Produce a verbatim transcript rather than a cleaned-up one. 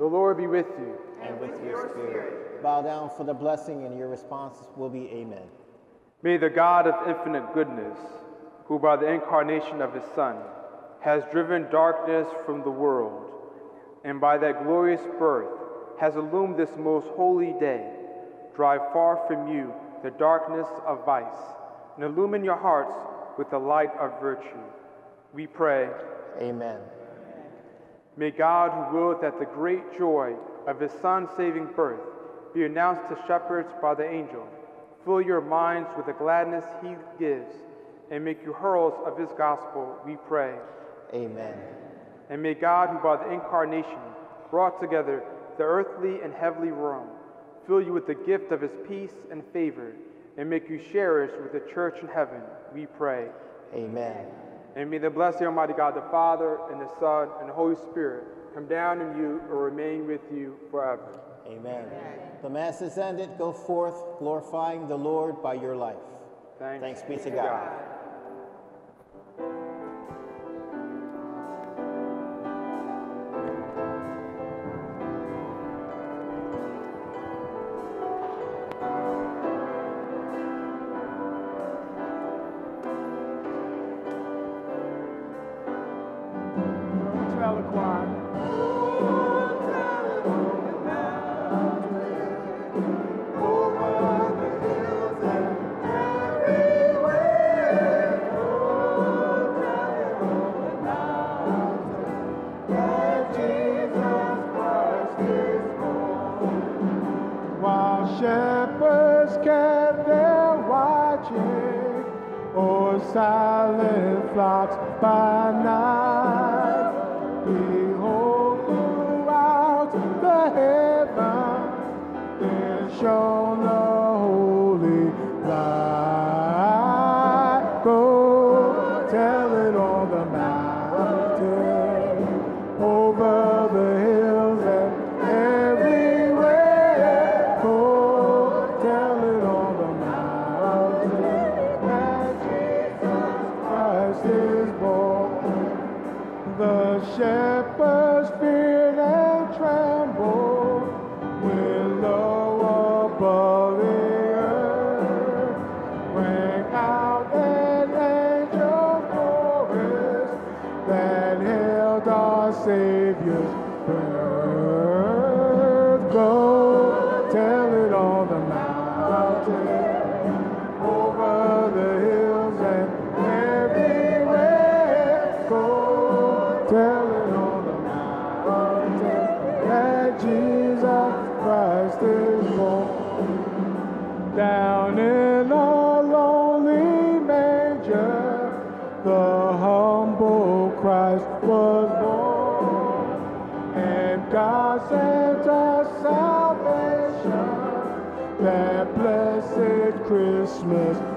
The Lord be with you. And with your spirit. Bow down for the blessing, and your response will be amen. May the God of infinite goodness, who by the incarnation of his Son has driven darkness from the world, and by that glorious birth has illumined this most holy day, drive far from you the darkness of vice, and illumine your hearts with the light of virtue. We pray. Amen. May God, who willed that the great joy of his Son's saving birth be announced to shepherds by the angel, fill your minds with the gladness he gives, and make you heralds of his gospel, we pray. Amen. And may God, who by the incarnation brought together the earthly and heavenly realm, fill you with the gift of his peace and favor, and make you sharers with the church in heaven, we pray. Amen. And may the blessed Almighty God, the Father, and the Son, and the Holy Spirit come down on you and remain with you forever. Amen. Amen. The Mass is ended. Go forth glorifying the Lord by your life. Thanks, Thanks be to God. God. Christmas